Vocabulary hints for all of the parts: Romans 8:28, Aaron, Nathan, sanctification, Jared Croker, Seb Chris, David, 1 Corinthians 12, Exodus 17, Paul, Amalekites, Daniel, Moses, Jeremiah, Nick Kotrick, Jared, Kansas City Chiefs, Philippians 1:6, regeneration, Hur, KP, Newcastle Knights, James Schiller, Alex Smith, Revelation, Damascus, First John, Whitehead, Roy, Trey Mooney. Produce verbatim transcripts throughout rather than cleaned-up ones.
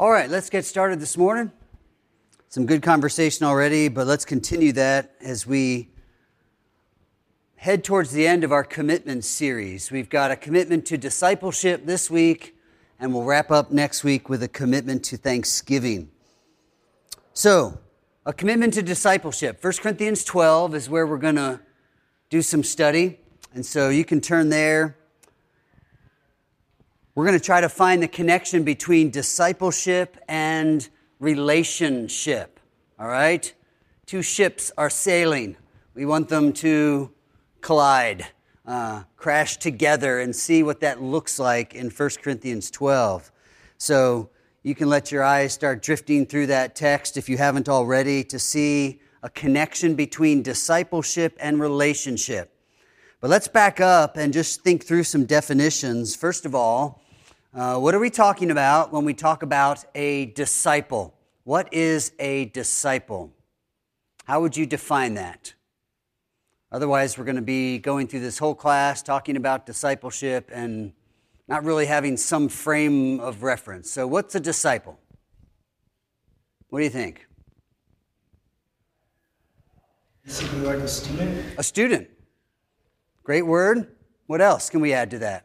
All right, let's get started this morning. Some good conversation already, but let's continue that as we head towards the end of our commitment series. We've got a commitment to discipleship this week, and we'll wrap up next week with a commitment to Thanksgiving. So, a commitment to discipleship. First Corinthians twelve is where we're going to do some study, and so you can turn there. We're going to try to find the connection between discipleship and relationship, all right? Two ships are sailing. We want them to collide, uh, crash together, and see what that looks like in First Corinthians twelve. So you can let your eyes start drifting through that text if you haven't already to see a connection between discipleship and relationship. But let's back up and just think through some definitions. First of all, Uh, what are we talking about when we talk about a disciple? What is a disciple? How would you define that? Otherwise, we're going to be going through this whole class talking about discipleship and not really having some frame of reference. So what's a disciple? What do you think? Basically like a student. A student. Great word. What else can we add to that?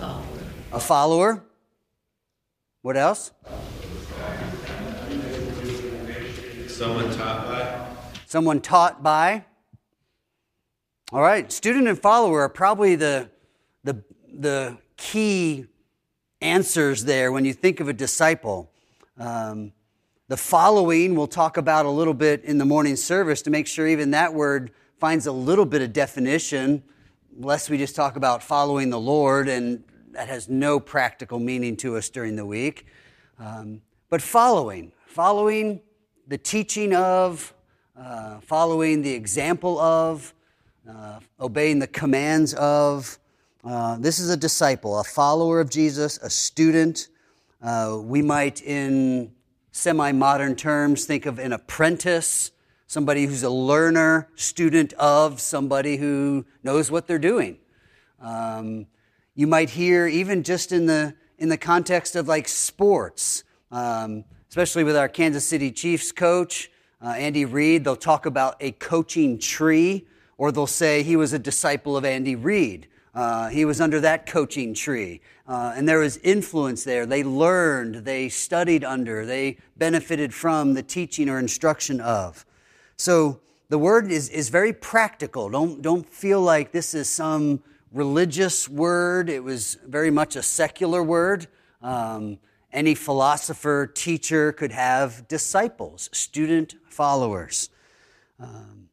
Oh. A follower. What else? Someone taught by. Someone taught by. All right, student and follower are probably the, the, the key answers there when you think of a disciple. Um, the following we'll talk about a little bit in the morning service to make sure even that word finds a little bit of definition, lest we just talk about following the Lord and that has no practical meaning to us during the week. Um, but following, following the teaching of, uh, following the example of, uh, obeying the commands of. Uh, this is a disciple, a follower of Jesus, a student. Uh, we might, in semi-modern terms, think of an apprentice, somebody who's a learner, student of, somebody who knows what they're doing. Um, You might hear even just in the in the context of like sports, um, especially with our Kansas City Chiefs coach, uh, Andy Reid, they'll talk about a coaching tree, or they'll say he was a disciple of Andy Reid. Uh, he was under that coaching tree, uh, and there was influence there. They learned, they studied under, they benefited from the teaching or instruction of. So the word is is very practical. Don't don't feel like this is some religious word. It was very much a secular word. Um, any philosopher, teacher could have disciples, student followers. Um,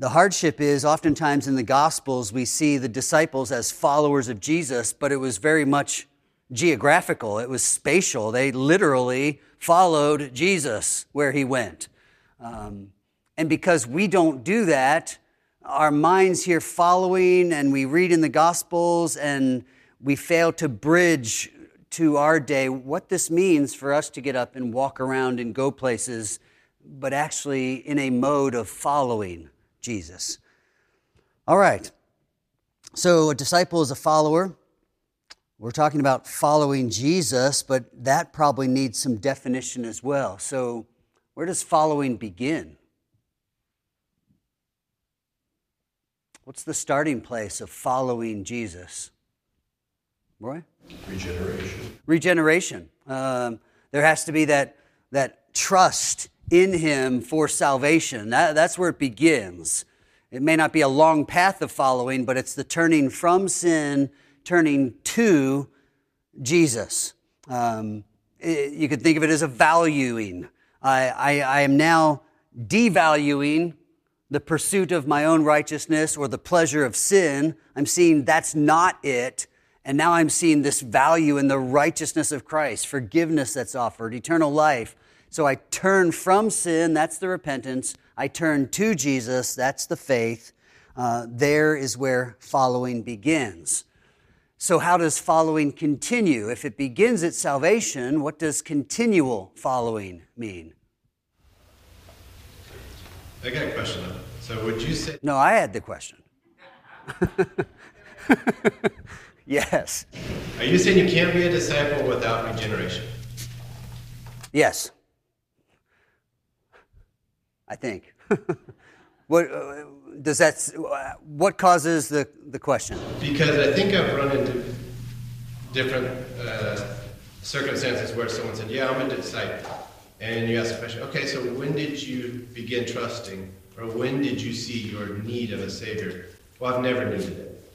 the hardship is oftentimes in the Gospels we see the disciples as followers of Jesus, but it was very much geographical. It was spatial. They literally followed Jesus where he went. Um, and because we don't do that, our minds here following, and we read in the Gospels, and we fail to bridge to our day what this means for us to get up and walk around and go places, but actually in a mode of following Jesus. All right, so a disciple is a follower. We're talking about following Jesus, but that probably needs some definition as well. So where does following begin? What's the starting place of following Jesus? Roy? Regeneration. Regeneration. Um, there has to be that that trust in him for salvation. That, that's where it begins. It may not be a long path of following, but it's the turning from sin, turning to Jesus. Um, it, you could think of it as a valuing. I, I, I am now devaluing the pursuit of my own righteousness or the pleasure of sin. I'm seeing that's not it, and now I'm seeing this value in the righteousness of Christ, forgiveness that's offered, eternal life. So I turn from sin, that's the repentance. I turn to Jesus, that's the faith. Uh, there is where following begins. So how does following continue? If it begins at salvation, what does continual following mean? I got a question. So would you say... No, I had the question. Yes. Are you saying you can't be a disciple without regeneration? Yes. I think. What uh, does that? Uh, what causes the, the question? Because I think I've run into different uh, circumstances where someone said, "Yeah, I'm a disciple," and you ask the question, "Okay, so when did you begin trusting, or when did you see your need of a savior?" Well, I've never needed it,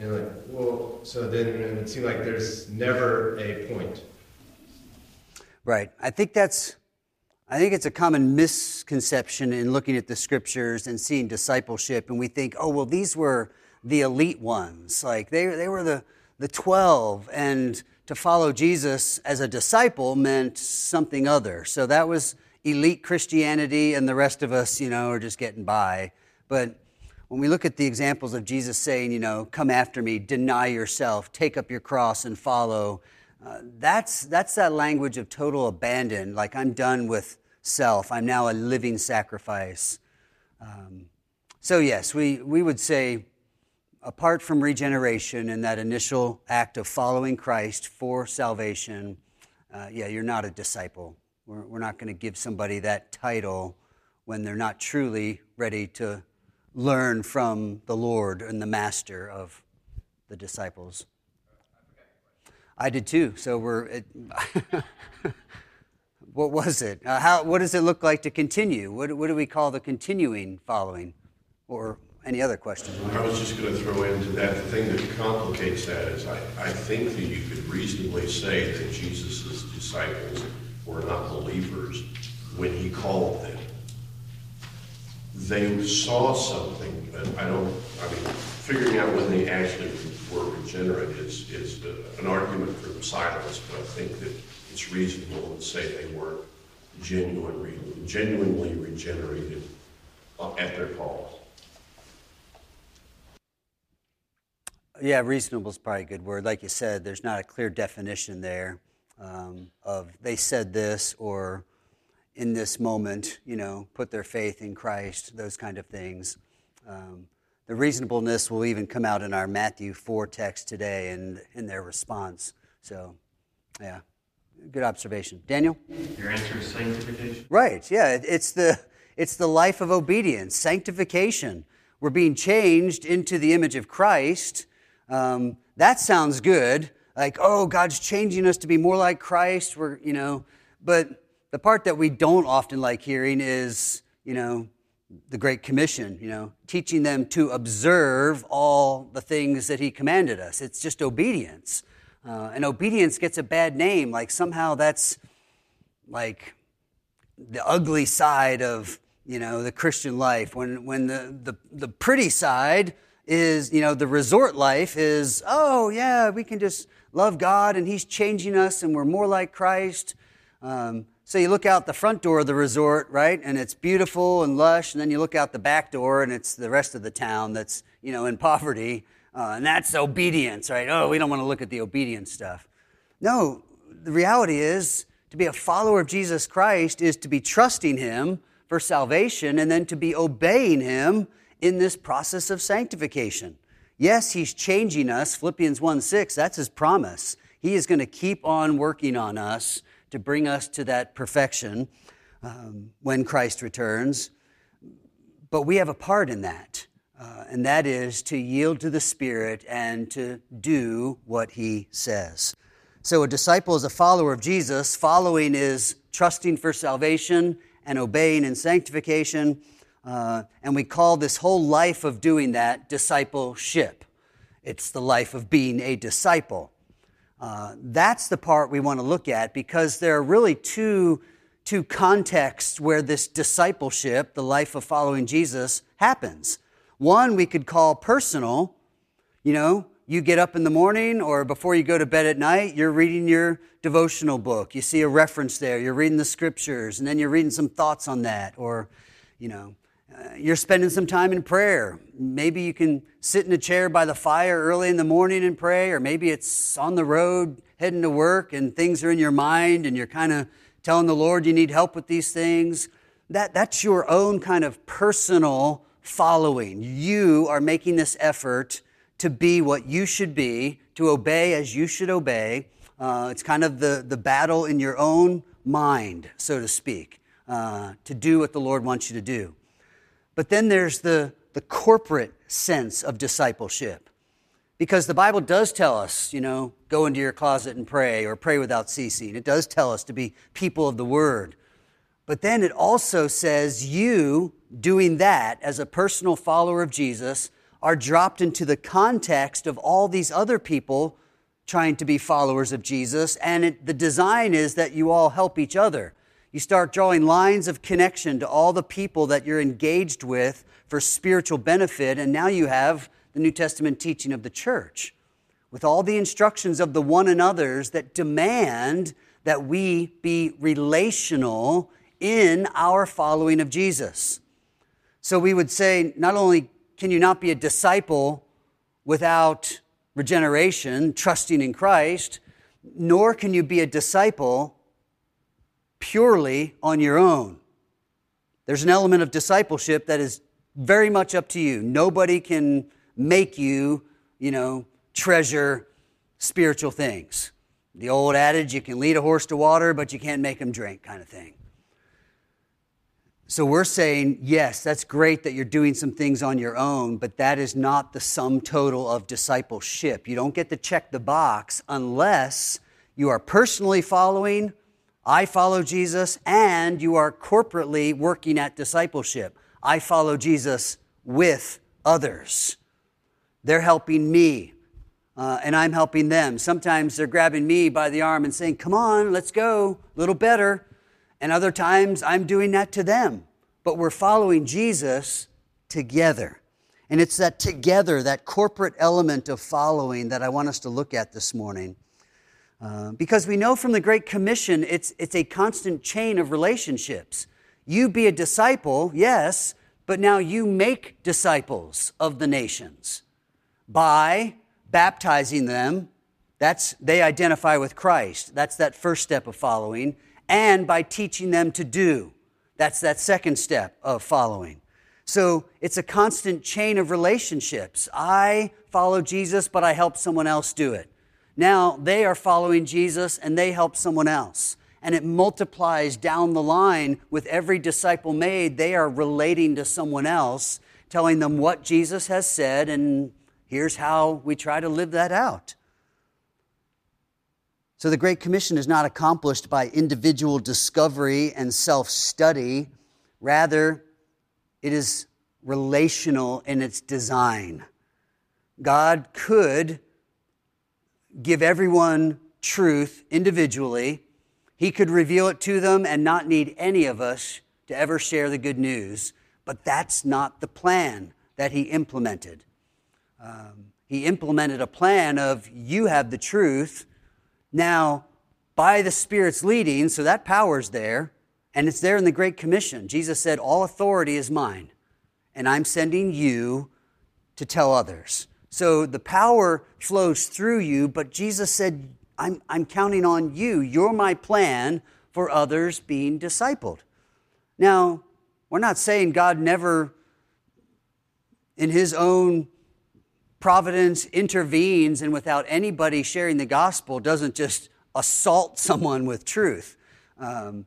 and like, well, so then it seemed like there's never a point. Right. I think that's. I think it's a common misconception in looking at the scriptures and seeing discipleship, and we think, oh, well, these were the elite ones. Like, they they were the, the twelve, and to follow Jesus as a disciple meant something other. So that was elite Christianity, and the rest of us, you know, are just getting by. But when we look at the examples of Jesus saying, you know, come after me, deny yourself, take up your cross and follow, Uh, that's that's that language of total abandon, like I'm done with self. I'm now a living sacrifice. Um, so yes, we, we would say, apart from regeneration and that initial act of following Christ for salvation, uh, yeah, you're not a disciple. We're, we're not going to give somebody that title when they're not truly ready to learn from the Lord and the master of the disciples. I did too. So we're. It, what was it? Uh, how? What does it look like to continue? What? What do we call the continuing following? Or any other question? I was just going to throw into that. The thing that complicates that is, I, I think that you could reasonably say that Jesus' disciples were not believers when he called them. They saw something, but I don't. I mean, figuring out when they actually were regenerate is, is the, an argument for silence, but I think that it's reasonable to say they weren't genuinely, genuinely regenerated at their call. Yeah, reasonable is probably a good word. Like you said, there's not a clear definition there um, of they said this or in this moment, you know, put their faith in Christ, those kind of things. Um, The reasonableness will even come out in our Matthew four text today and in their response. So, yeah, good observation. Daniel? Your answer is sanctification. Right, yeah, it's the it's the life of obedience, sanctification. We're being changed into the image of Christ. Um, that sounds good, like, oh, God's changing us to be more like Christ. We're, you know, but the part that we don't often like hearing is, you know, the Great Commission, you know, teaching them to observe all the things that he commanded us. It's just obedience. Uh, and obedience gets a bad name, like somehow that's like the ugly side of, you know, the Christian life. When when the, the, the pretty side is, you know, the resort life is, oh, yeah, we can just love God and he's changing us and we're more like Christ. Um So you look out the front door of the resort, right, and it's beautiful and lush, and then you look out the back door, and it's the rest of the town that's, you know, in poverty, uh, and that's obedience, right? Oh, we don't want to look at the obedience stuff. No, the reality is to be a follower of Jesus Christ is to be trusting him for salvation and then to be obeying him in this process of sanctification. Yes, he's changing us, Philippians one six, that's his promise. He is going to keep on working on us to bring us to that perfection um, when Christ returns. But we have a part in that, uh, and that is to yield to the Spirit and to do what he says. So a disciple is a follower of Jesus. Following is trusting for salvation and obeying in sanctification, uh, and we call this whole life of doing that discipleship. It's the life of being a disciple. Uh, that's the part we want to look at because there are really two, two contexts where this discipleship, the life of following Jesus, happens. One we could call personal. You know, you get up in the morning or before you go to bed at night, you're reading your devotional book. You see a reference there. You're reading the scriptures, and then you're reading some thoughts on that. Or, you know, uh, you're spending some time in prayer. Maybe you can sit in a chair by the fire early in the morning and pray, or maybe it's on the road heading to work and things are in your mind and you're kind of telling the Lord you need help with these things. That, that's your own kind of personal following. You are making this effort to be what you should be, to obey as you should obey. Uh, it's kind of the, the battle in your own mind, so to speak, uh, to do what the Lord wants you to do. But then there's the, the corporate sense of discipleship, because the Bible does tell us, you know, go into your closet and pray, or pray without ceasing. It does tell us to be people of the Word. But then it also says you, doing that as a personal follower of Jesus, are dropped into the context of all these other people trying to be followers of Jesus. And it, the design is that you all help each other. You start drawing lines of connection to all the people that you're engaged with for spiritual benefit. And now you have the New Testament teaching of the church with all the instructions of the one another's that demand that we be relational in our following of Jesus. So we would say, not only can you not be a disciple without regeneration, trusting in Christ, nor can you be a disciple purely on your own. There's an element of discipleship that is very much up to you. Nobody can make you, you know, treasure spiritual things. The old adage, you can lead a horse to water, but you can't make him drink, kind of thing. So we're saying, yes, that's great that you're doing some things on your own, but that is not the sum total of discipleship. You don't get to check the box unless you are personally following, I follow Jesus, and you are corporately working at discipleship. I follow Jesus with others. They're helping me, uh, and I'm helping them. Sometimes they're grabbing me by the arm and saying, come on, let's go, a little better. And other times I'm doing that to them. But we're following Jesus together. And it's that together, that corporate element of following that I want us to look at this morning. Uh, because we know from the Great Commission, it's, it's a constant chain of relationships. You be a disciple, yes, but now you make disciples of the nations by baptizing them. That's, they identify with Christ. That's that first step of following. And by teaching them to do. That's that second step of following. So it's a constant chain of relationships. I follow Jesus, but I help someone else do it. Now they are following Jesus and they help someone else. And it multiplies down the line with every disciple made. They are relating to someone else, telling them what Jesus has said, and here's how we try to live that out. So the Great Commission is not accomplished by individual discovery and self-study. Rather, it is relational in its design. God could give everyone truth individually. He could reveal it to them and not need any of us to ever share the good news. But that's not the plan that he implemented. Um, he implemented a plan of you have the truth. Now, by the Spirit's leading, so that power's there, and it's there in the Great Commission. Jesus said, all authority is mine, and I'm sending you to tell others. So the power flows through you, but Jesus said, I'm, I'm counting on you. You're my plan for others being discipled. Now, we're not saying God never, in his own providence, intervenes and without anybody sharing the gospel doesn't just assault someone with truth. Um,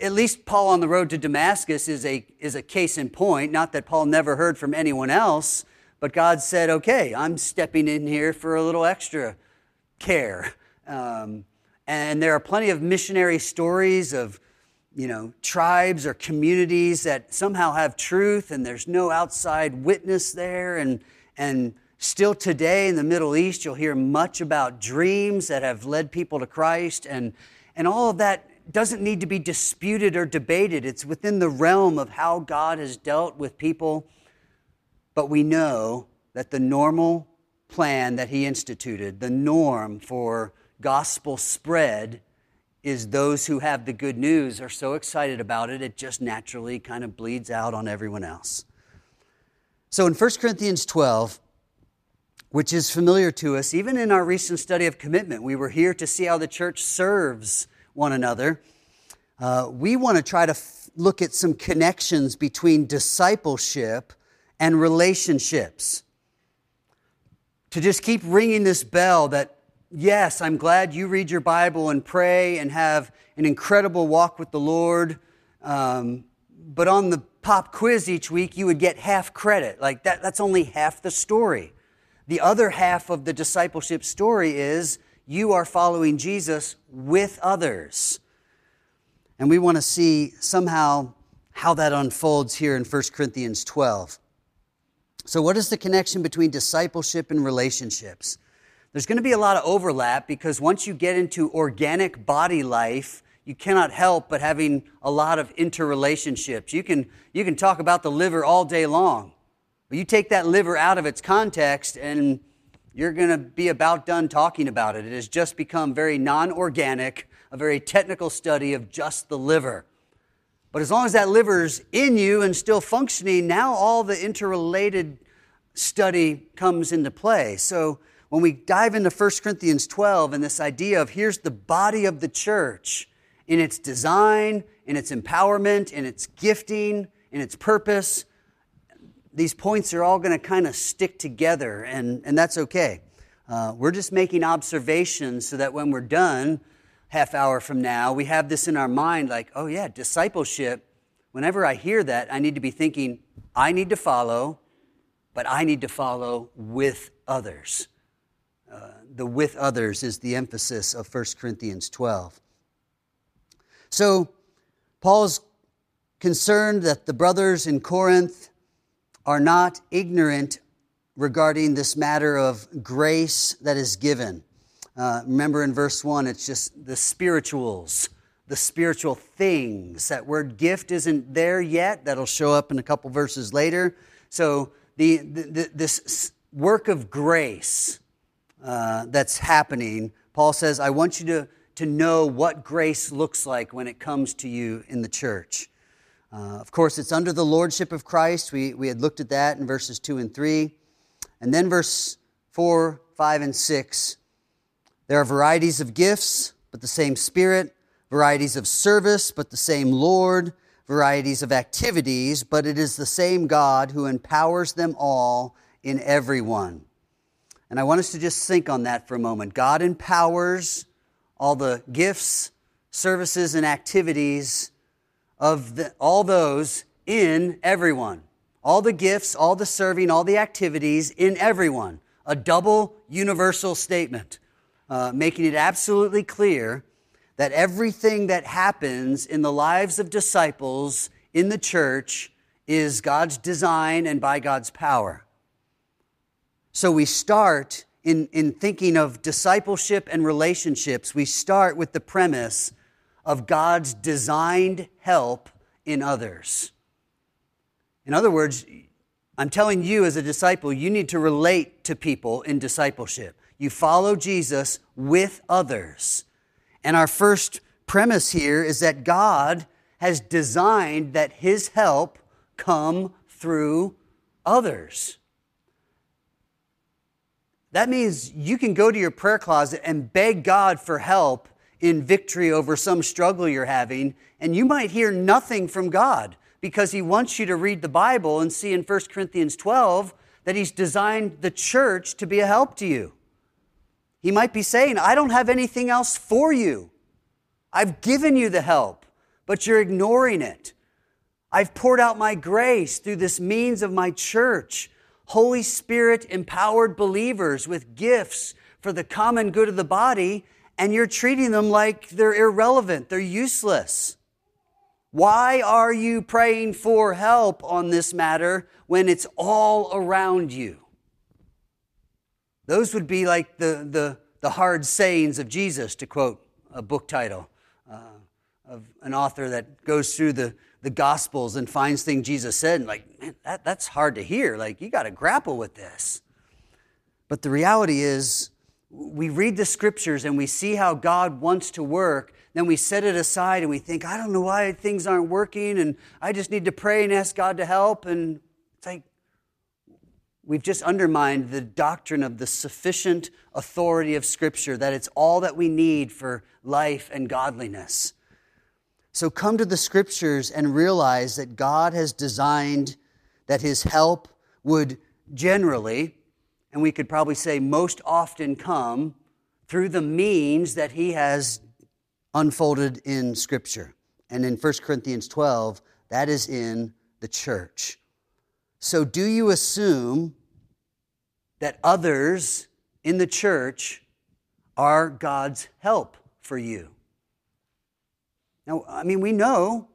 at least Paul on the road to Damascus is a is a case in point. Not that Paul never heard from anyone else, but God said, okay, I'm stepping in here for a little extra care. Um, and there are plenty of missionary stories of, you know, tribes or communities that somehow have truth and there's no outside witness there. And and still today in the Middle East, you'll hear much about dreams that have led people to Christ, and, and all of that doesn't need to be disputed or debated. It's within the realm of how God has dealt with people. But we know that the normal plan that he instituted, the norm for gospel spread, is those who have the good news are so excited about it, it just naturally kind of bleeds out on everyone else. So in First Corinthians twelve, which is familiar to us, even in our recent study of commitment, we were here to see how the church serves one another. Uh, we want to try to f- look at some connections between discipleship and relationships. To just keep ringing this bell that yes, I'm glad you read your Bible and pray and have an incredible walk with the Lord. Um, but on the pop quiz each week, you would get half credit. Like that, that's only half the story. The other half of the discipleship story is you are following Jesus with others. And we want to see somehow how that unfolds here in First Corinthians twelve. So what is the connection between discipleship and relationships? There's going to be a lot of overlap because once you get into organic body life, you cannot help but having a lot of interrelationships. You can, you can talk about the liver all day long, but you take that liver out of its context and you're going to be about done talking about it. It has just become very non-organic, a very technical study of just the liver. But as long as that liver's in you and still functioning, now all the interrelated study comes into play. So when we dive into First Corinthians twelve and this idea of here's the body of the church in its design, in its empowerment, in its gifting, in its purpose, these points are all going to kind of stick together, and, and that's okay. Uh, we're just making observations so that when we're done half hour from now, we have this in our mind like, oh yeah, discipleship. Whenever I hear that, I need to be thinking, I need to follow, but I need to follow with others. Uh, the with others is the emphasis of First Corinthians twelve. So Paul's concerned that the brothers in Corinth are not ignorant regarding this matter of grace that is given. Uh, remember in verse one, it's just the spirituals, the spiritual things. That word gift isn't there yet. That'll show up in a couple verses later. So the, the, the this work of grace Uh, that's happening. Paul says, I want you to, to know what grace looks like when it comes to you in the church. Uh, of course, it's under the lordship of Christ. We, we had looked at that in verses two and three. And then verse four, five, and six. There are varieties of gifts, but the same Spirit. Varieties of service, but the same Lord. Varieties of activities, but it is the same God who empowers them all in everyone. And I want us to just think on that for a moment. God empowers all the gifts, services, and activities of the, all those in everyone. All the gifts, all the serving, all the activities in everyone. A double universal statement, uh, making it absolutely clear that everything that happens in the lives of disciples in the church is God's design and by God's power. So we start in, in thinking of discipleship and relationships, we start with the premise of God's designed help in others. In other words, I'm telling you as a disciple, you need to relate to people in discipleship. You follow Jesus with others. And our first premise here is that God has designed that His help come through others. That means you can go to your prayer closet and beg God for help in victory over some struggle you're having, and you might hear nothing from God because He wants you to read the Bible and see in First Corinthians twelve that He's designed the church to be a help to you. He might be saying, I don't have anything else for you. I've given you the help, but you're ignoring it. I've poured out my grace through this means of my church. Holy Spirit-empowered believers with gifts for the common good of the body, and you're treating them like they're irrelevant, they're useless. Why are you praying for help on this matter when it's all around you? Those would be like the, the, the hard sayings of Jesus, to quote a book title uh, of an author that goes through the the Gospels and finds things Jesus said, and like, man, that, that's hard to hear. Like, you got to grapple with this. But the reality is, we read the Scriptures and we see how God wants to work, then we set it aside and we think, I don't know why things aren't working, and I just need to pray and ask God to help. And it's like, we've just undermined the doctrine of the sufficient authority of Scripture, that it's all that we need for life and godliness. So come to the Scriptures and realize that God has designed that His help would generally, and we could probably say most often, come through the means that he has unfolded in Scripture. And in First Corinthians twelve, that is in the church. So do you assume that others in the church are God's help for you? Now, I mean, we know,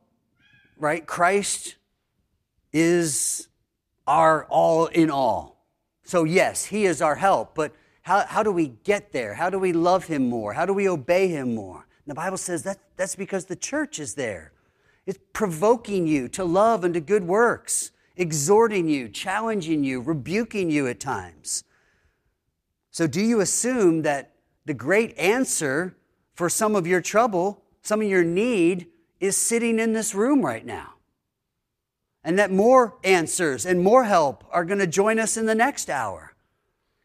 right? Christ is our all in all. So yes, he is our help, but how, how do we get there? How do we love him more? How do we obey him more? And the Bible says that that's because the church is there. It's provoking you to love and to good works, exhorting you, challenging you, rebuking you at times. So do you assume that the great answer for some of your trouble, some of your need, is sitting in this room right now? And that more answers and more help are going to join us in the next hour.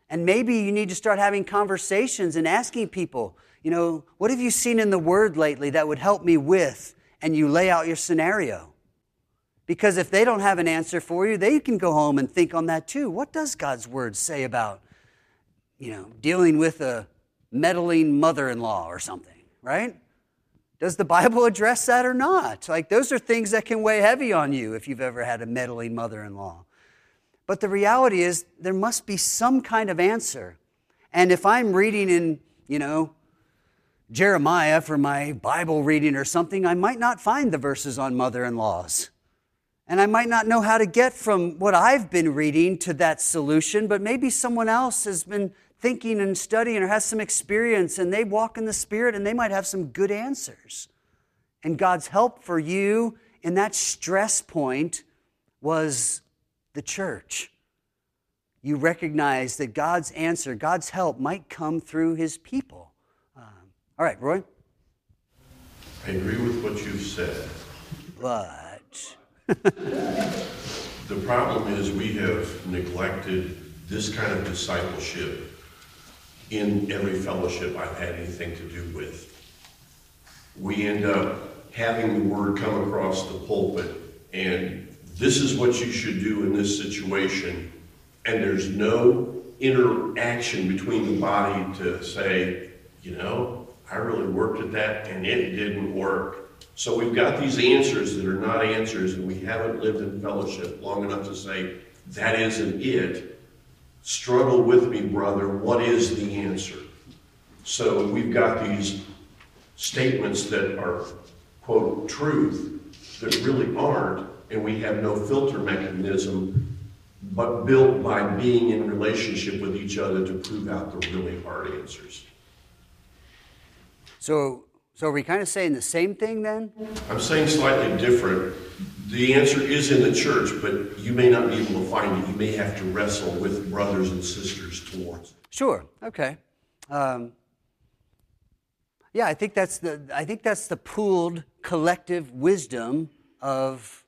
And maybe you need to start having conversations and asking people, you know, what have you seen in the Word lately that would help me with? And you lay out your scenario. Because if they don't have an answer for you, they can go home and think on that too. What does God's Word say about, you know, dealing with a meddling mother-in-law or something, right? Does the Bible address that or not? Like, those are things that can weigh heavy on you if you've ever had a meddling mother-in-law. But the reality is there must be some kind of answer. And if I'm reading in, you know, Jeremiah for my Bible reading or something, I might not find the verses on mother-in-laws. And I might not know how to get from what I've been reading to that solution, but maybe someone else has been thinking and studying or has some experience, and they walk in the Spirit, and they might have some good answers. And God's help for you in that stress point was the church. You recognize that God's answer, God's help might come through his people. Um, all right, Roy? I agree with what you've said. But the problem is we have neglected this kind of discipleship in every fellowship I've had anything to do with. We end up having the word come across the pulpit and this is what you should do in this situation, and there's no interaction between the body to say, you know, I really worked at that and it didn't work. So we've got these answers that are not answers, and we haven't lived in fellowship long enough to say, that isn't it. Struggle with me, brother, what is the answer? So we've got these statements that are, quote, truth that really aren't, and we have no filter mechanism, but built by being in relationship with each other to prove out the really hard answers. So, so are we kind of saying the same thing then? I'm saying slightly different. The answer is in the church, but you may not be able to find it. You may have to wrestle with brothers and sisters towards it. Sure. Okay. Um, yeah, I think that's the I think that's the pooled collective wisdom of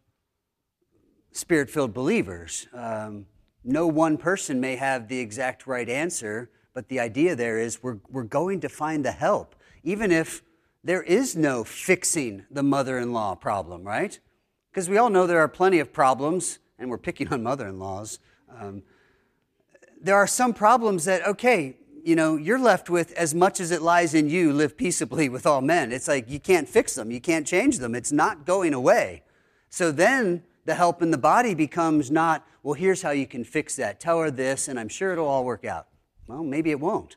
Spirit-filled believers. Um, no one person may have the exact right answer, but the idea there is we're we're going to find the help, even if there is no fixing the mother-in-law problem, right? Because we all know there are plenty of problems, and we're picking on mother-in-laws. Um, there are some problems that, okay, you know, you're left with, as much as it lies in you, live peaceably with all men. It's like you can't fix them. You can't change them. It's not going away. So then the help in the body becomes not, well, here's how you can fix that. Tell her this, and I'm sure it'll all work out. Well, maybe it won't.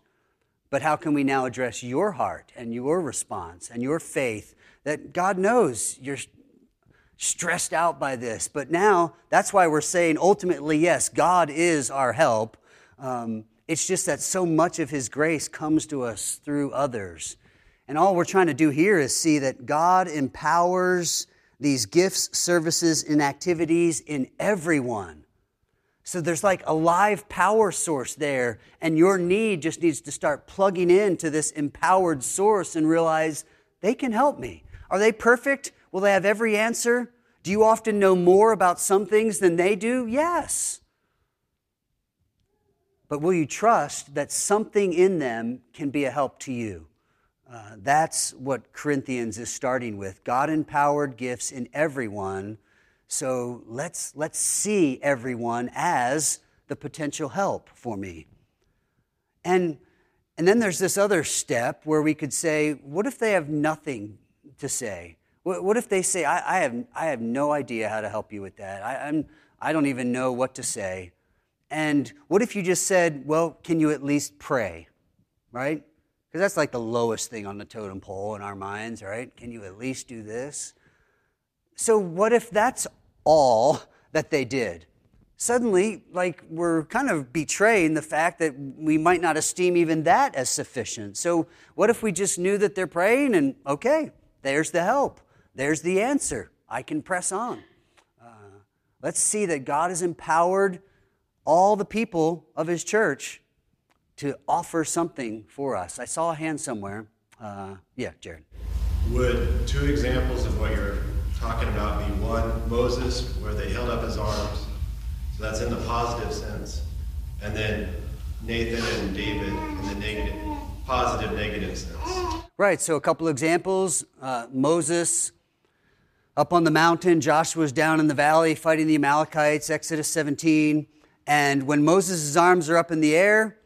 But how can we now address your heart and your response and your faith that God knows you're stressed out by this? But now, that's why we're saying ultimately, yes, God is our help. Um, it's just that so much of his grace comes to us through others. And all we're trying to do here is see that God empowers these gifts, services, and activities in everyone. So there's like a live power source there, and your need just needs to start plugging into this empowered source and realize they can help me. Are they perfect? Will they have every answer? Do you often know more about some things than they do? Yes. But will you trust that something in them can be a help to you? Uh, that's what Corinthians is starting with. God-empowered gifts in everyone. So let's let's see everyone as the potential help for me. And And then there's this other step where we could say, what if they have nothing to say? What, what if they say, I, I have I have no idea how to help you with that. I, I'm I don't even know what to say. And what if you just said, well, can you at least pray, right? Because that's like the lowest thing on the totem pole in our minds, right? Can you at least do this? So what if that's all that they did? Suddenly, like, we're kind of betraying the fact that we might not esteem even that as sufficient. So what if we just knew that they're praying and, okay, there's the help. There's the answer. I can press on. Uh, let's see that God has empowered all the people of His church to offer something for us. I saw a hand somewhere. Uh, yeah, Jared. Would two examples of what you're talking about be one, Moses, where they held up his arms, so that's in the positive sense, and then Nathan and David in the negative, positive, negative sense. Right, so a couple examples. Uh, Moses up on the mountain, Joshua's down in the valley fighting the Amalekites, Exodus seventeen. And when Moses' arms are up in the air,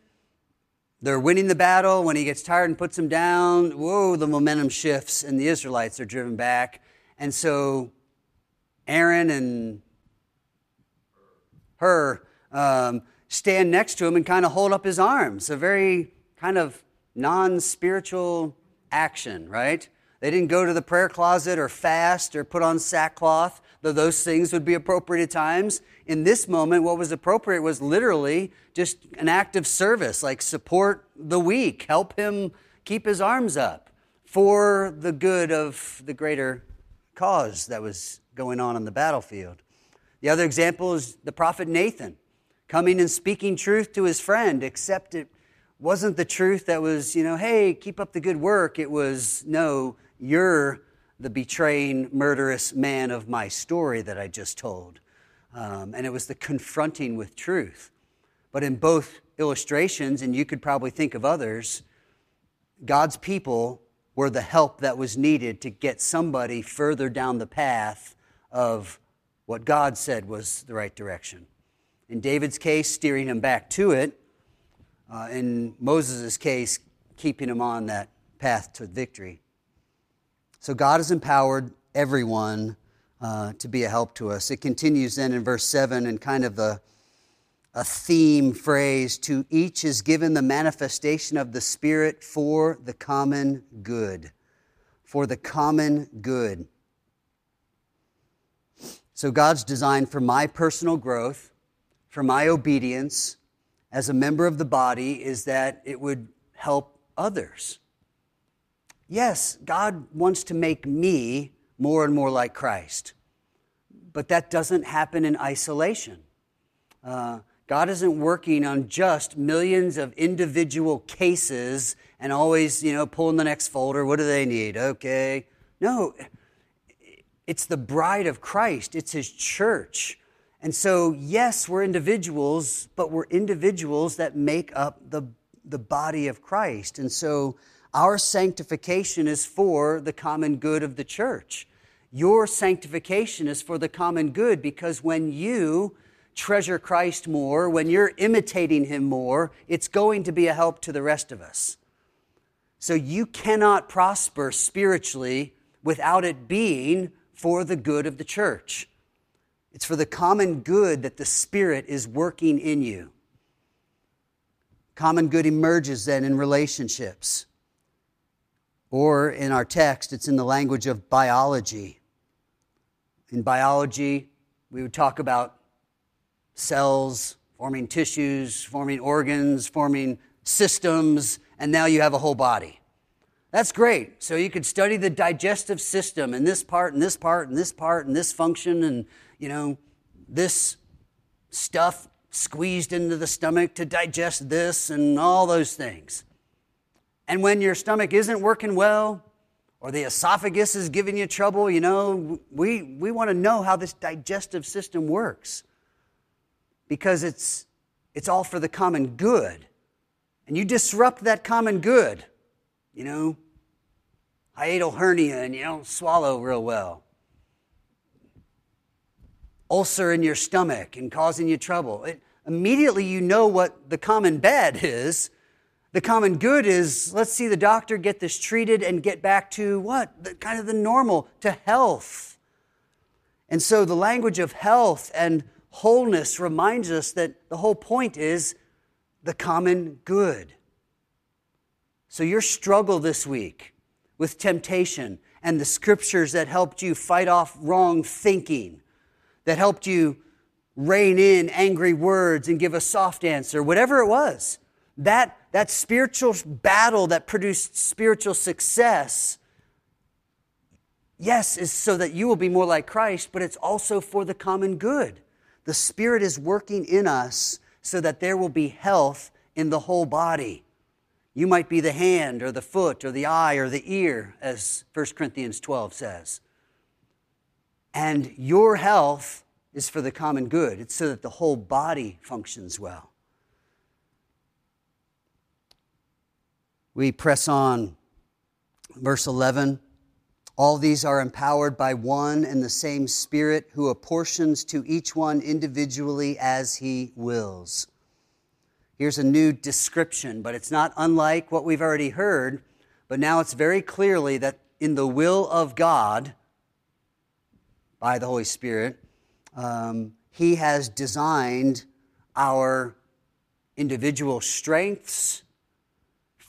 they're winning the battle. When he gets tired and puts them down, whoa, the momentum shifts and the Israelites are driven back. And so Aaron and Hur um, stand next to him and kind of hold up his arms, a very kind of non-spiritual action, right? They didn't go to the prayer closet or fast or put on sackcloth, though those things would be appropriate at times. In this moment, what was appropriate was literally just an act of service, like support the weak, help him keep his arms up for the good of the greater cause that was going on on the battlefield. The other example is the prophet Nathan coming and speaking truth to his friend, except it wasn't the truth that was, you know, hey, keep up the good work. It was, no, you're the betraying, murderous man of my story that I just told. Um, and it was the confronting with truth. But in both illustrations, and you could probably think of others, God's people were the help that was needed to get somebody further down the path of what God said was the right direction. In David's case, steering him back to it. Uh, in Moses' case, keeping him on that path to victory. So God has empowered everyone uh, to be a help to us. It continues then in verse seven and kind of a, a theme phrase, to each is given the manifestation of the Spirit for the common good. For the common good. So God's design for my personal growth, for my obedience as a member of the body is that it would help others. Yes, God wants to make me more and more like Christ, but that doesn't happen in isolation. Uh, God isn't working on just millions of individual cases and always, you know, pulling the next folder. What do they need? Okay. No, it's the bride of Christ. It's His church. And so, yes, we're individuals, but we're individuals that make up the, the body of Christ. And so our sanctification is for the common good of the church. Your sanctification is for the common good, because when you treasure Christ more, when you're imitating Him more, it's going to be a help to the rest of us. So you cannot prosper spiritually without it being for the good of the church. It's for the common good that the Spirit is working in you. Common good emerges then in relationships. Or in our text, it's in the language of biology. In biology, we would talk about cells forming tissues, forming organs, forming systems, and now you have a whole body. That's great. So you could study the digestive system and this part and this part and this part and this function and, you know, this stuff squeezed into the stomach to digest this and all those things. And when your stomach isn't working well, or the esophagus is giving you trouble, you know, we, we want to know how this digestive system works, because it's, it's all for the common good. And you disrupt that common good, you know, hiatal hernia, and you don't swallow real well. Ulcer in your stomach and causing you trouble. It, immediately you know what the common bad is, The common good is, let's see the doctor get this treated and get back to what? The, kind of the normal, to health. And so the language of health and wholeness reminds us that the whole point is the common good. So your struggle this week with temptation and the scriptures that helped you fight off wrong thinking, that helped you rein in angry words and give a soft answer, whatever it was, that That spiritual battle that produced spiritual success, yes, is so that you will be more like Christ, but it's also for the common good. The Spirit is working in us so that there will be health in the whole body. You might be the hand or the foot or the eye or the ear, as First Corinthians twelve says. And your health is for the common good. It's so that the whole body functions well. We press on, verse eleven, all these are empowered by one and the same Spirit who apportions to each one individually as he wills. Here's a new description, but it's not unlike what we've already heard, but now it's very clearly that in the will of God, by the Holy Spirit, um, he has designed our individual strengths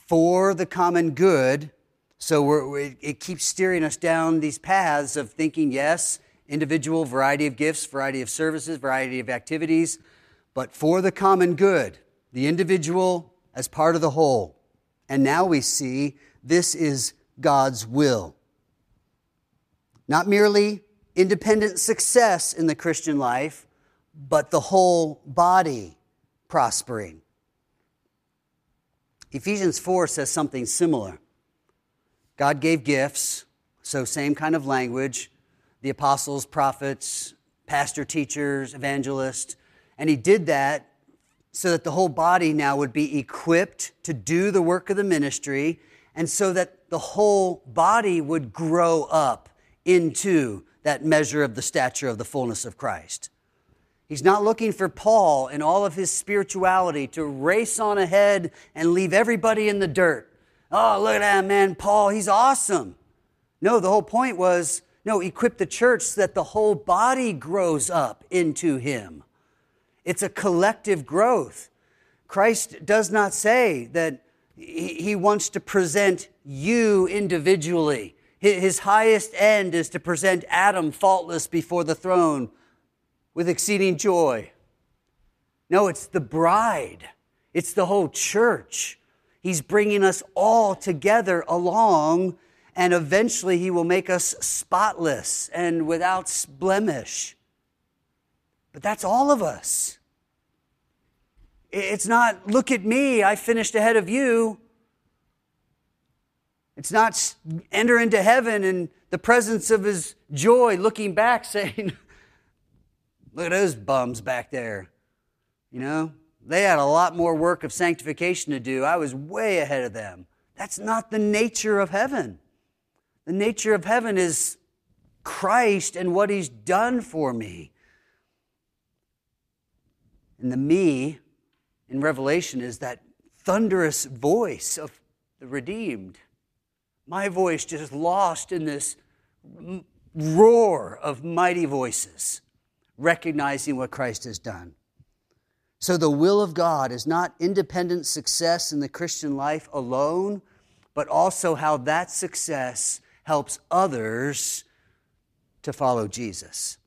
for the common good, so we're, we, it keeps steering us down these paths of thinking, yes, individual, variety of gifts, variety of services, variety of activities, but for the common good, the individual as part of the whole. And now we see this is God's will. Not merely independent success in the Christian life, but the whole body prospering. Ephesians four says something similar. God gave gifts, so same kind of language, the apostles, prophets, pastor, teachers, evangelists, and he did that so that the whole body now would be equipped to do the work of the ministry and so that the whole body would grow up into that measure of the stature of the fullness of Christ. He's not looking for Paul in all of his spirituality to race on ahead and leave everybody in the dirt. Oh, look at that man, Paul, he's awesome. No, the whole point was, no, equip the church so that the whole body grows up into him. It's a collective growth. Christ does not say that he wants to present you individually. His highest end is to present Adam faultless before the throne with exceeding joy. No, it's the bride. It's the whole church. He's bringing us all together along, and eventually he will make us spotless and without blemish. But that's all of us. It's not, look at me, I finished ahead of you. It's not enter into heaven and the presence of his joy looking back saying, look at those bums back there. You know, they had a lot more work of sanctification to do. I was way ahead of them. That's not the nature of heaven. The nature of heaven is Christ and what he's done for me. And the me in Revelation is that thunderous voice of the redeemed. My voice just lost in this roar of mighty voices, recognizing what Christ has done. So the will of God is not independent success in the Christian life alone, but also how that success helps others to follow Jesus.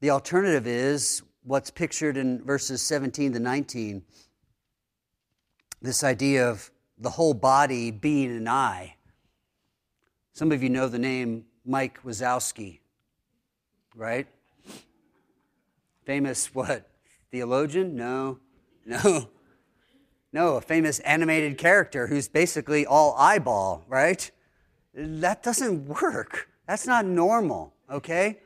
The alternative is what's pictured in verses seventeen to nineteen, this idea of the whole body being an eye. Some of you know the name Mike Wazowski, right? Famous what? Theologian? No, no, no, a famous animated character who's basically all eyeball, right? That doesn't work. That's not normal, okay?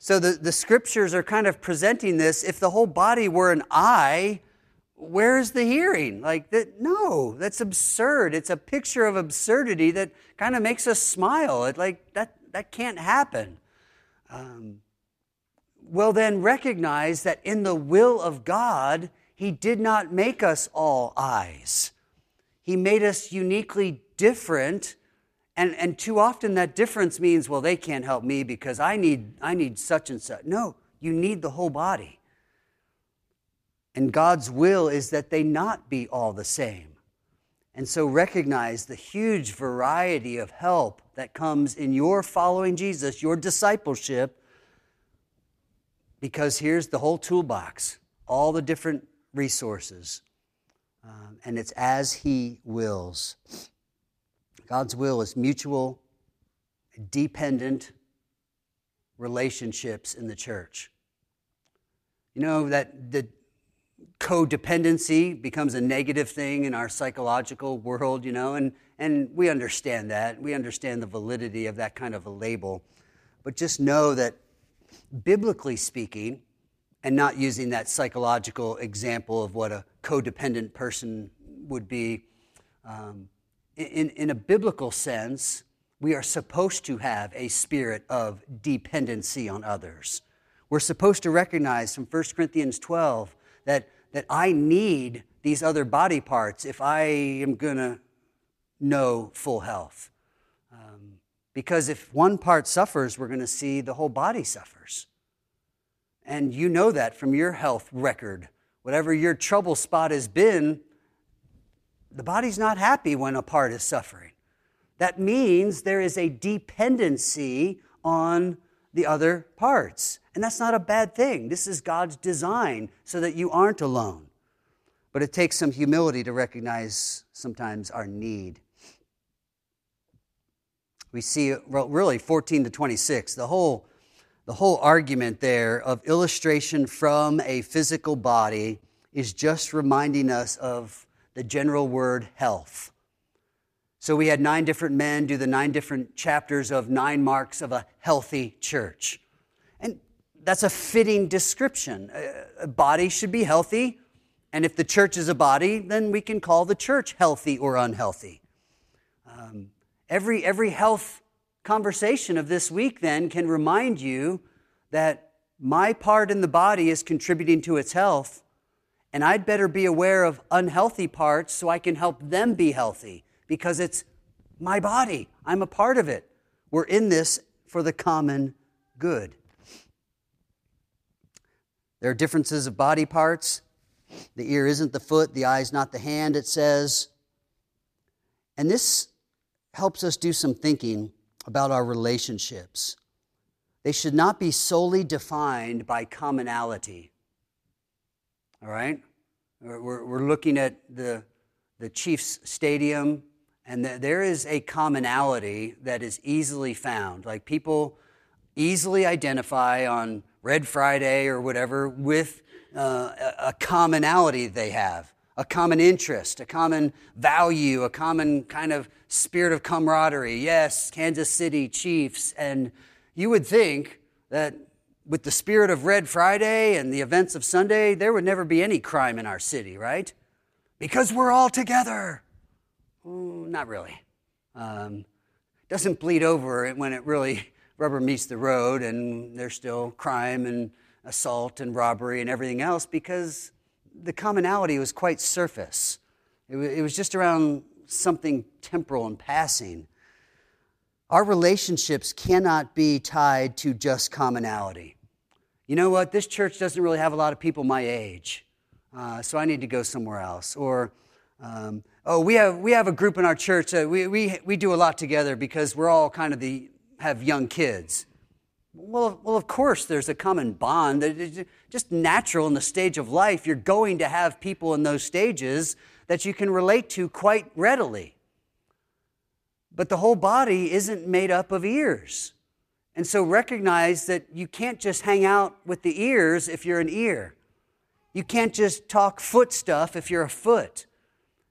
So the, the scriptures are kind of presenting this. If the whole body were an eye, where's the hearing? Like, that? no, that's absurd. It's a picture of absurdity that kind of makes us smile. It, like, that, that can't happen. Um, Well, then recognize that in the will of God, He did not make us all eyes. He made us uniquely different. And, and too often that difference means, well, they can't help me because I need, I need such and such. No, you need the whole body. And God's will is that they not be all the same. And so recognize the huge variety of help that comes in your following Jesus, your discipleship, because here's the whole toolbox, all the different resources, um, and it's as He wills. God's will is mutual, dependent relationships in the church. You know, that the codependency becomes a negative thing in our psychological world, you know, and, and we understand that. We understand the validity of that kind of a label. But just know that biblically speaking, and not using that psychological example of what a codependent person would be, um, in, in a biblical sense, we are supposed to have a spirit of dependency on others. We're supposed to recognize from First Corinthians twelve that that I need these other body parts if I am going to know full health. Um, because if one part suffers, we're going to see the whole body suffers. And you know that from your health record. Whatever your trouble spot has been, the body's not happy when a part is suffering. That means there is a dependency on the other parts. And that's not a bad thing. This is God's design so that you aren't alone. But it takes some humility to recognize sometimes our need. We see really fourteen to twenty-six, the whole, the whole argument there of illustration from a physical body is just reminding us of the general word health. So we had nine different men do the nine different chapters of nine marks of a healthy church. And that's a fitting description. A body should be healthy, and if the church is a body, then we can call the church healthy or unhealthy. Um, every, every health conversation of this week, then, can remind you that my part in the body is contributing to its health, and I'd better be aware of unhealthy parts so I can help them be healthy, because it's my body. I'm a part of it. We're in this for the common good. There are differences of body parts. The ear isn't the foot, the eye is not the hand, it says. And this helps us do some thinking about our relationships. They should not be solely defined by commonality. All right? We're, we're looking at the, the Chiefs stadium, and the, there is a commonality that is easily found. Like people easily identify on Red Friday or whatever, with uh, a commonality they have, a common interest, a common value, a common kind of spirit of camaraderie. Yes, Kansas City Chiefs. And you would think that with the spirit of Red Friday and the events of Sunday, there would never be any crime in our city, right? Because we're all together. Ooh, not really. Um, doesn't bleed over when it really rubber meets the road, and there's still crime and assault and robbery and everything else, because the commonality was quite surface. It was, it was just around something temporal and passing. Our relationships cannot be tied to just commonality. You know what? This church doesn't really have a lot of people my age, uh, so I need to go somewhere else. Or, um, oh, we have we have a group in our church that we we we do a lot together because we're all kind of the have young kids. Well, well, of course, there's a common bond. It's just natural in the stage of life. You're going to have people in those stages that you can relate to quite readily. But the whole body isn't made up of ears. And so recognize that you can't just hang out with the ears if you're an ear. You can't just talk foot stuff if you're a foot.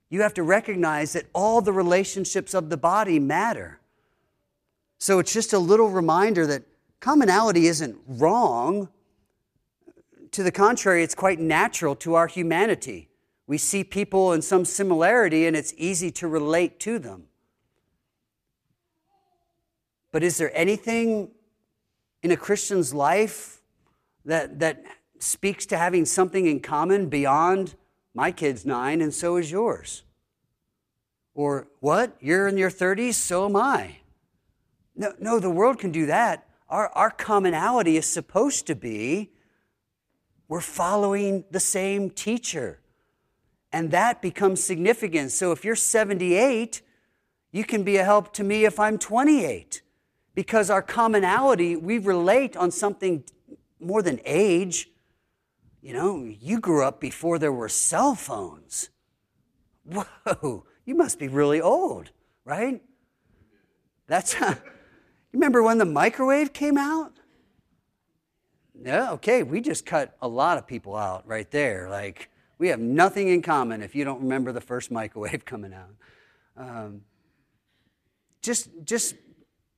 You have to recognize that all the relationships of the body matter. So it's just a little reminder that commonality isn't wrong. To the contrary, it's quite natural to our humanity. We see people in some similarity, and it's easy to relate to them. But is there anything in a Christian's life that, that speaks to having something in common beyond My kid's nine, and so is yours. Or, what? You're in your thirties? So am I. No, no, the world can do that. Our, our commonality is supposed to be we're following the same teacher. And that becomes significant. So if you're seventy-eight, you can be a help to me if I'm twenty-eight. Because our commonality, we relate on something more than age. You know, you grew up before there were cell phones. Whoa, you must be really old, right? That's how, you remember when the microwave came out? No, okay, we just cut a lot of people out right there. Like, we have nothing in common if you don't remember the first microwave coming out. Um, just, just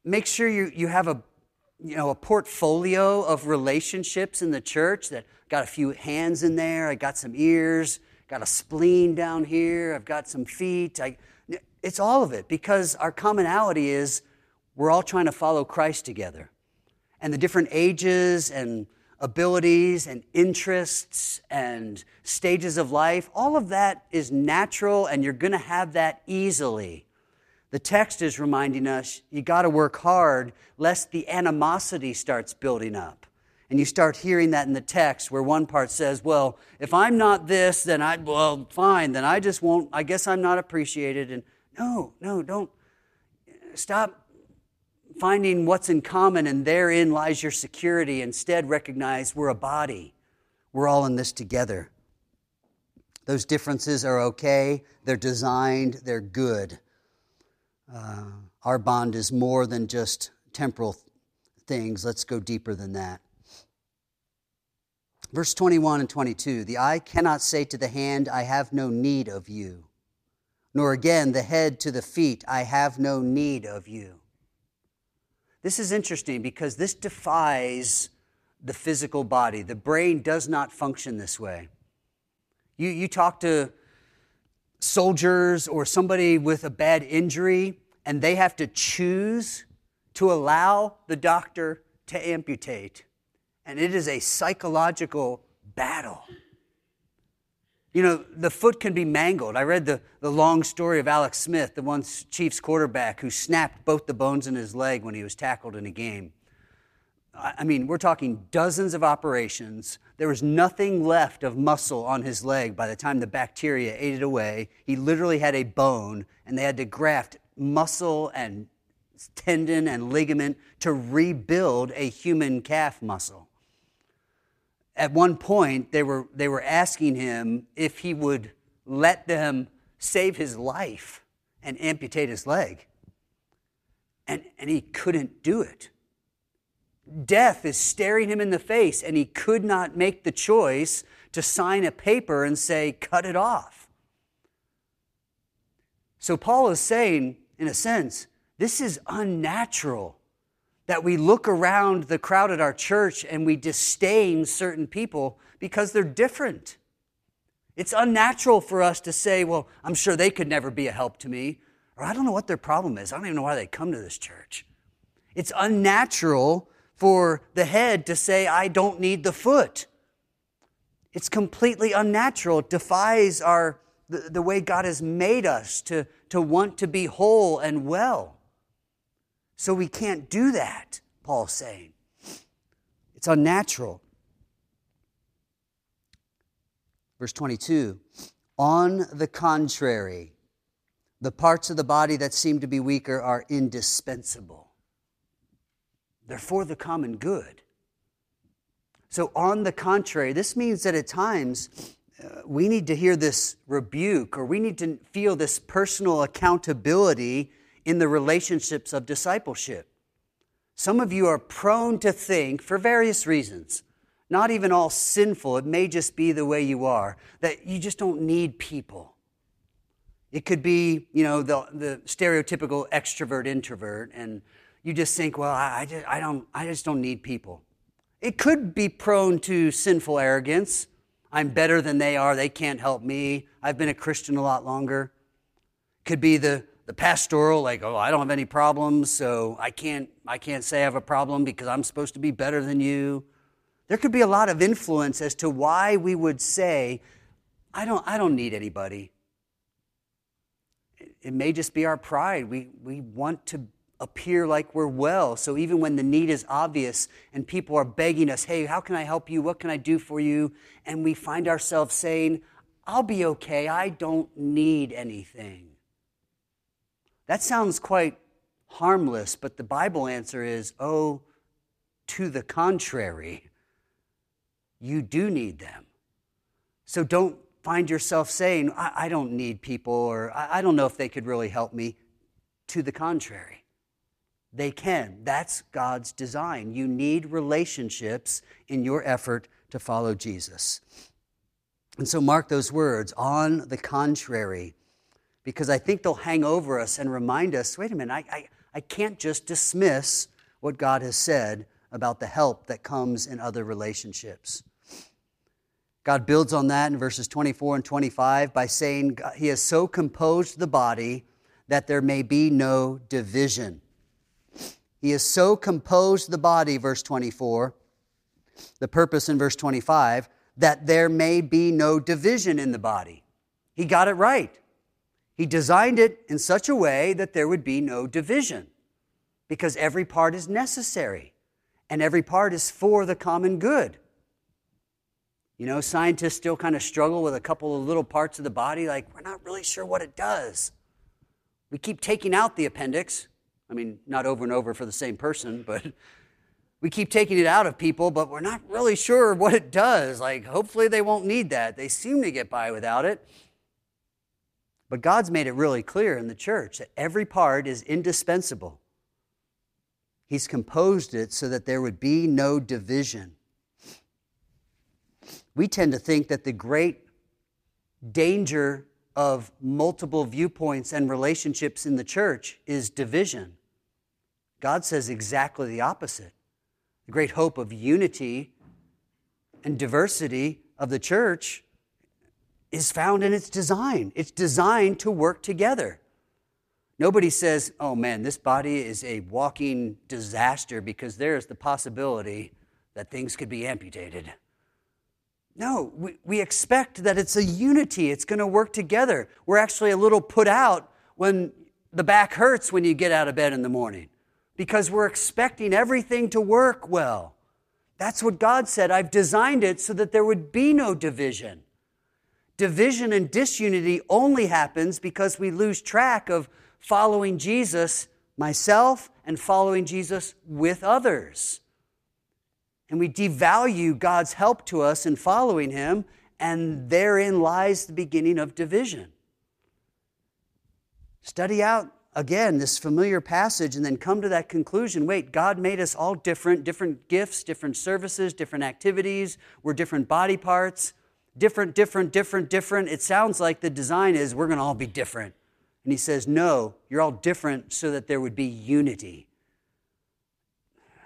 make sure you, you have a you know, a portfolio of relationships in the church that got a few hands in there. I got some ears, got a spleen down here. I've got some feet. I, it's all of it because our commonality is we're all trying to follow Christ together. And the different ages and abilities and interests and stages of life, all of that is natural and you're going to have that easily. The text is reminding us, you got to work hard lest the animosity starts building up. And you start hearing that in the text where one part says, well, if I'm not this, then I, well, fine, then I just won't, I guess I'm not appreciated. And no, no, don't stop finding what's in common and therein lies your security. Instead, recognize we're a body. We're all in this together. Those differences are okay. They're designed. They're good. Uh, our bond is more than just temporal th- things. Let's go deeper than that. Verse twenty-one and twenty-two, the eye cannot say to the hand, I have no need of you, nor again the head to the feet, I have no need of you. This is interesting because this defies the physical body. The brain does not function this way. You, you talk to soldiers or somebody with a bad injury, and they have to choose to allow the doctor to amputate. And it is a psychological battle. You know, the foot can be mangled. I read the, the long story of Alex Smith, the once Chiefs quarterback who snapped both the bones in his leg when he was tackled in a game. I mean, we're talking dozens of operations. There was nothing left of muscle on his leg by the time the bacteria ate it away. He literally had a bone, and they had to graft muscle and tendon and ligament to rebuild a human calf muscle. At one point, they were, they were asking him if he would let them save his life and amputate his leg, and, and he couldn't do it. Death is staring him in the face, and he could not make the choice to sign a paper and say, cut it off. So Paul is saying, in a sense, this is unnatural that we look around the crowd at our church and we disdain certain people because they're different. It's unnatural for us to say, well, I'm sure they could never be a help to me, or I don't know what their problem is. I don't even know why they come to this church. It's unnatural for the head to say, I don't need the foot. It's completely unnatural. It defies our the, the way God has made us to, to want to be whole and well. So we can't do that, Paul's saying. It's unnatural. Verse twenty-two, on the contrary, the parts of the body that seem to be weaker are indispensable. They're for the common good. So on the contrary, this means that at times uh, we need to hear this rebuke or we need to feel this personal accountability in the relationships of discipleship. Some of you are prone to think, for various reasons, not even all sinful, it may just be the way you are, that you just don't need people. It could be, you know, the, the stereotypical extrovert-introvert, and you just think, well, I just, I don't, I just don't need people. It could be prone to sinful arrogance. I'm better than they are. They can't help me. I've been a Christian a lot longer. Could be the, the pastoral, like, oh, I don't have any problems, so I can't, I can't say I have a problem because I'm supposed to be better than you. There could be a lot of influence as to why we would say, I don't, I don't need anybody. It may just be our pride. We, we want to appear like we're well. So even when the need is obvious and people are begging us, hey, how can I help you? What can I do for you? And we find ourselves saying, I'll be okay. I don't need anything. That sounds quite harmless, but the Bible answer is, oh, to the contrary, you do need them. So don't find yourself saying, I, I don't need people, or I, I don't know if they could really help me. To the contrary, they can. That's God's design. You need relationships in your effort to follow Jesus. And so mark those words, on the contrary, because I think they'll hang over us and remind us, wait a minute, I, I, I can't just dismiss what God has said about the help that comes in other relationships. God builds on that in verses twenty-four and twenty-five by saying he has so composed the body that there may be no division. He has so composed the body, verse twenty-four, the purpose in verse twenty-five, that there may be no division in the body. He got it right. He designed it in such a way that there would be no division because every part is necessary and every part is for the common good. You know, scientists still kind of struggle with a couple of little parts of the body, like we're not really sure what it does. We keep taking out the appendix. I mean, not over and over for the same person, but we keep taking it out of people, but we're not really sure what it does. Like, hopefully they won't need that. They seem to get by without it. But God's made it really clear in the church that every part is indispensable. He's composed it so that there would be no division. We tend to think that the great danger of multiple viewpoints and relationships in the church is division. God says exactly the opposite. The great hope of unity and diversity of the church is found in its design. It's designed to work together. Nobody says, oh man, this body is a walking disaster because there is the possibility that things could be amputated. No, we, we expect that it's a unity. It's going to work together. We're actually a little put out when the back hurts when you get out of bed in the morning, because we're expecting everything to work well. That's what God said. I've designed it so that there would be no division. Division and disunity only happens because we lose track of following Jesus, myself, and following Jesus with others. And we devalue God's help to us in following him, and therein lies the beginning of division. Study out again this familiar passage and then come to that conclusion. Wait, God made us all different, different gifts, different services, different activities. We're different body parts, different, different, different, different. It sounds like the design is we're going to all be different. And he says, no, you're all different so that there would be unity.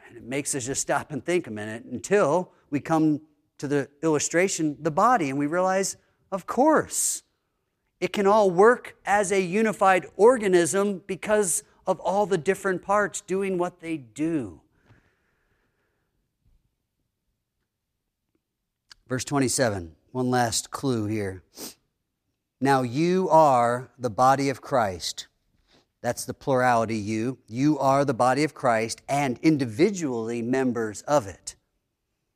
And it makes us just stop and think a minute until we come to the illustration, the body, and we realize, of course, it can all work as a unified organism because of all the different parts doing what they do. Verse twenty-seven, one last clue here. Now you are the body of Christ. That's the plurality, you. You are the body of Christ and individually members of it.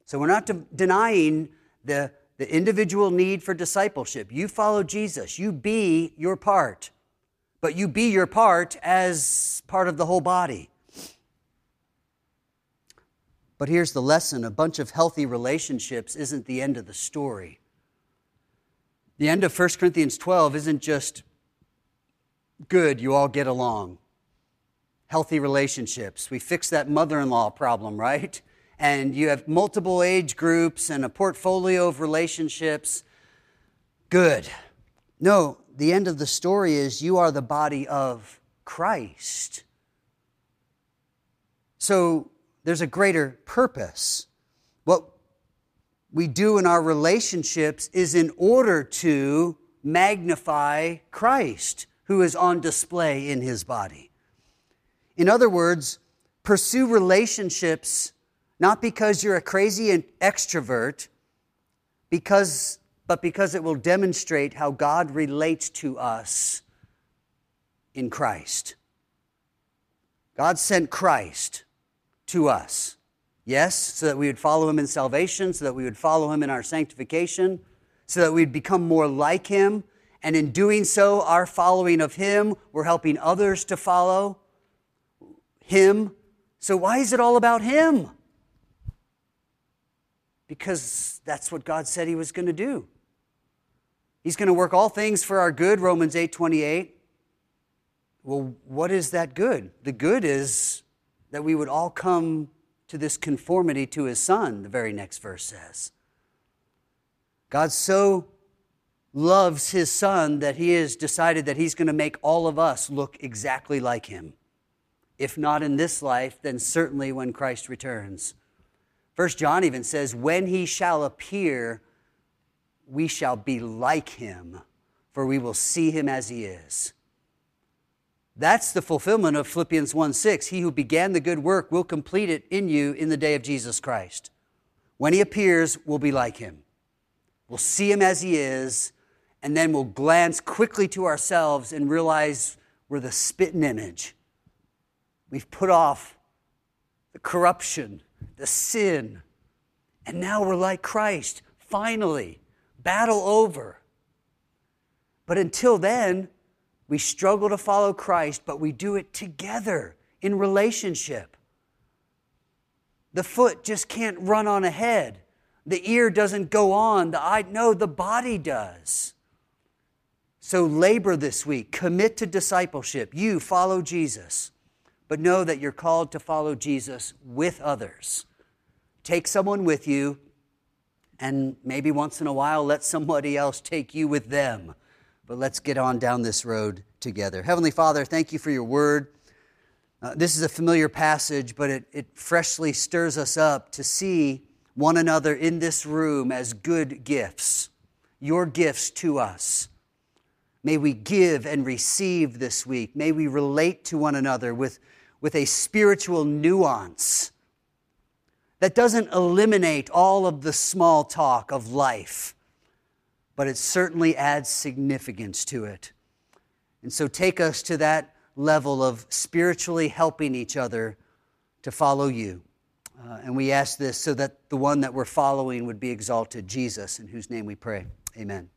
So we're not de- denying the The individual need for discipleship. You follow Jesus. You be your part. But you be your part as part of the whole body. But here's the lesson. A bunch of healthy relationships isn't the end of the story. The end of First Corinthians twelve isn't just good, you all get along. Healthy relationships. We fix that mother-in-law problem, right? And you have multiple age groups and a portfolio of relationships. Good. No, the end of the story is you are the body of Christ. So there's a greater purpose. What we do in our relationships is in order to magnify Christ, who is on display in his body. In other words, pursue relationships not because you're a crazy extrovert, because but because it will demonstrate how God relates to us in Christ. God sent Christ to us, yes, so that we would follow him in salvation, so that we would follow him in our sanctification, so that we'd become more like him. And in doing so, our following of him, we're helping others to follow him. So why is it all about him? Because that's what God said he was going to do. He's going to work all things for our good, Romans eight twenty-eight. Well, what is that good? The good is that we would all come to this conformity to his son, the very next verse says. God so loves his son that he has decided that he's going to make all of us look exactly like him. If not in this life, then certainly when Christ returns. First John even says, when he shall appear, we shall be like him, for we will see him as he is. That's the fulfillment of Philippians one six. He who began the good work will complete it in you in the day of Jesus Christ. When he appears, we'll be like him. We'll see him as he is, and then we'll glance quickly to ourselves and realize we're the spitting image. We've put off the corruption, the sin, and now we're like Christ. Finally, battle over. But until then, we struggle to follow Christ, but we do it together in relationship. The foot just can't run on ahead. The ear doesn't go on. The eye, no, the body does. So labor this week. Commit to discipleship. You follow Jesus, but know that you're called to follow Jesus with others. Take someone with you, and maybe once in a while, let somebody else take you with them. But let's get on down this road together. Heavenly Father, thank you for your word. Uh, this is a familiar passage, but it, it freshly stirs us up to see one another in this room as good gifts, your gifts to us. May we give and receive this week. May we relate to one another with, with a spiritual nuance that doesn't eliminate all of the small talk of life, but it certainly adds significance to it. And so take us to that level of spiritually helping each other to follow you. Uh, and we ask this so that the one that we're following would be exalted, Jesus, in whose name we pray. Amen.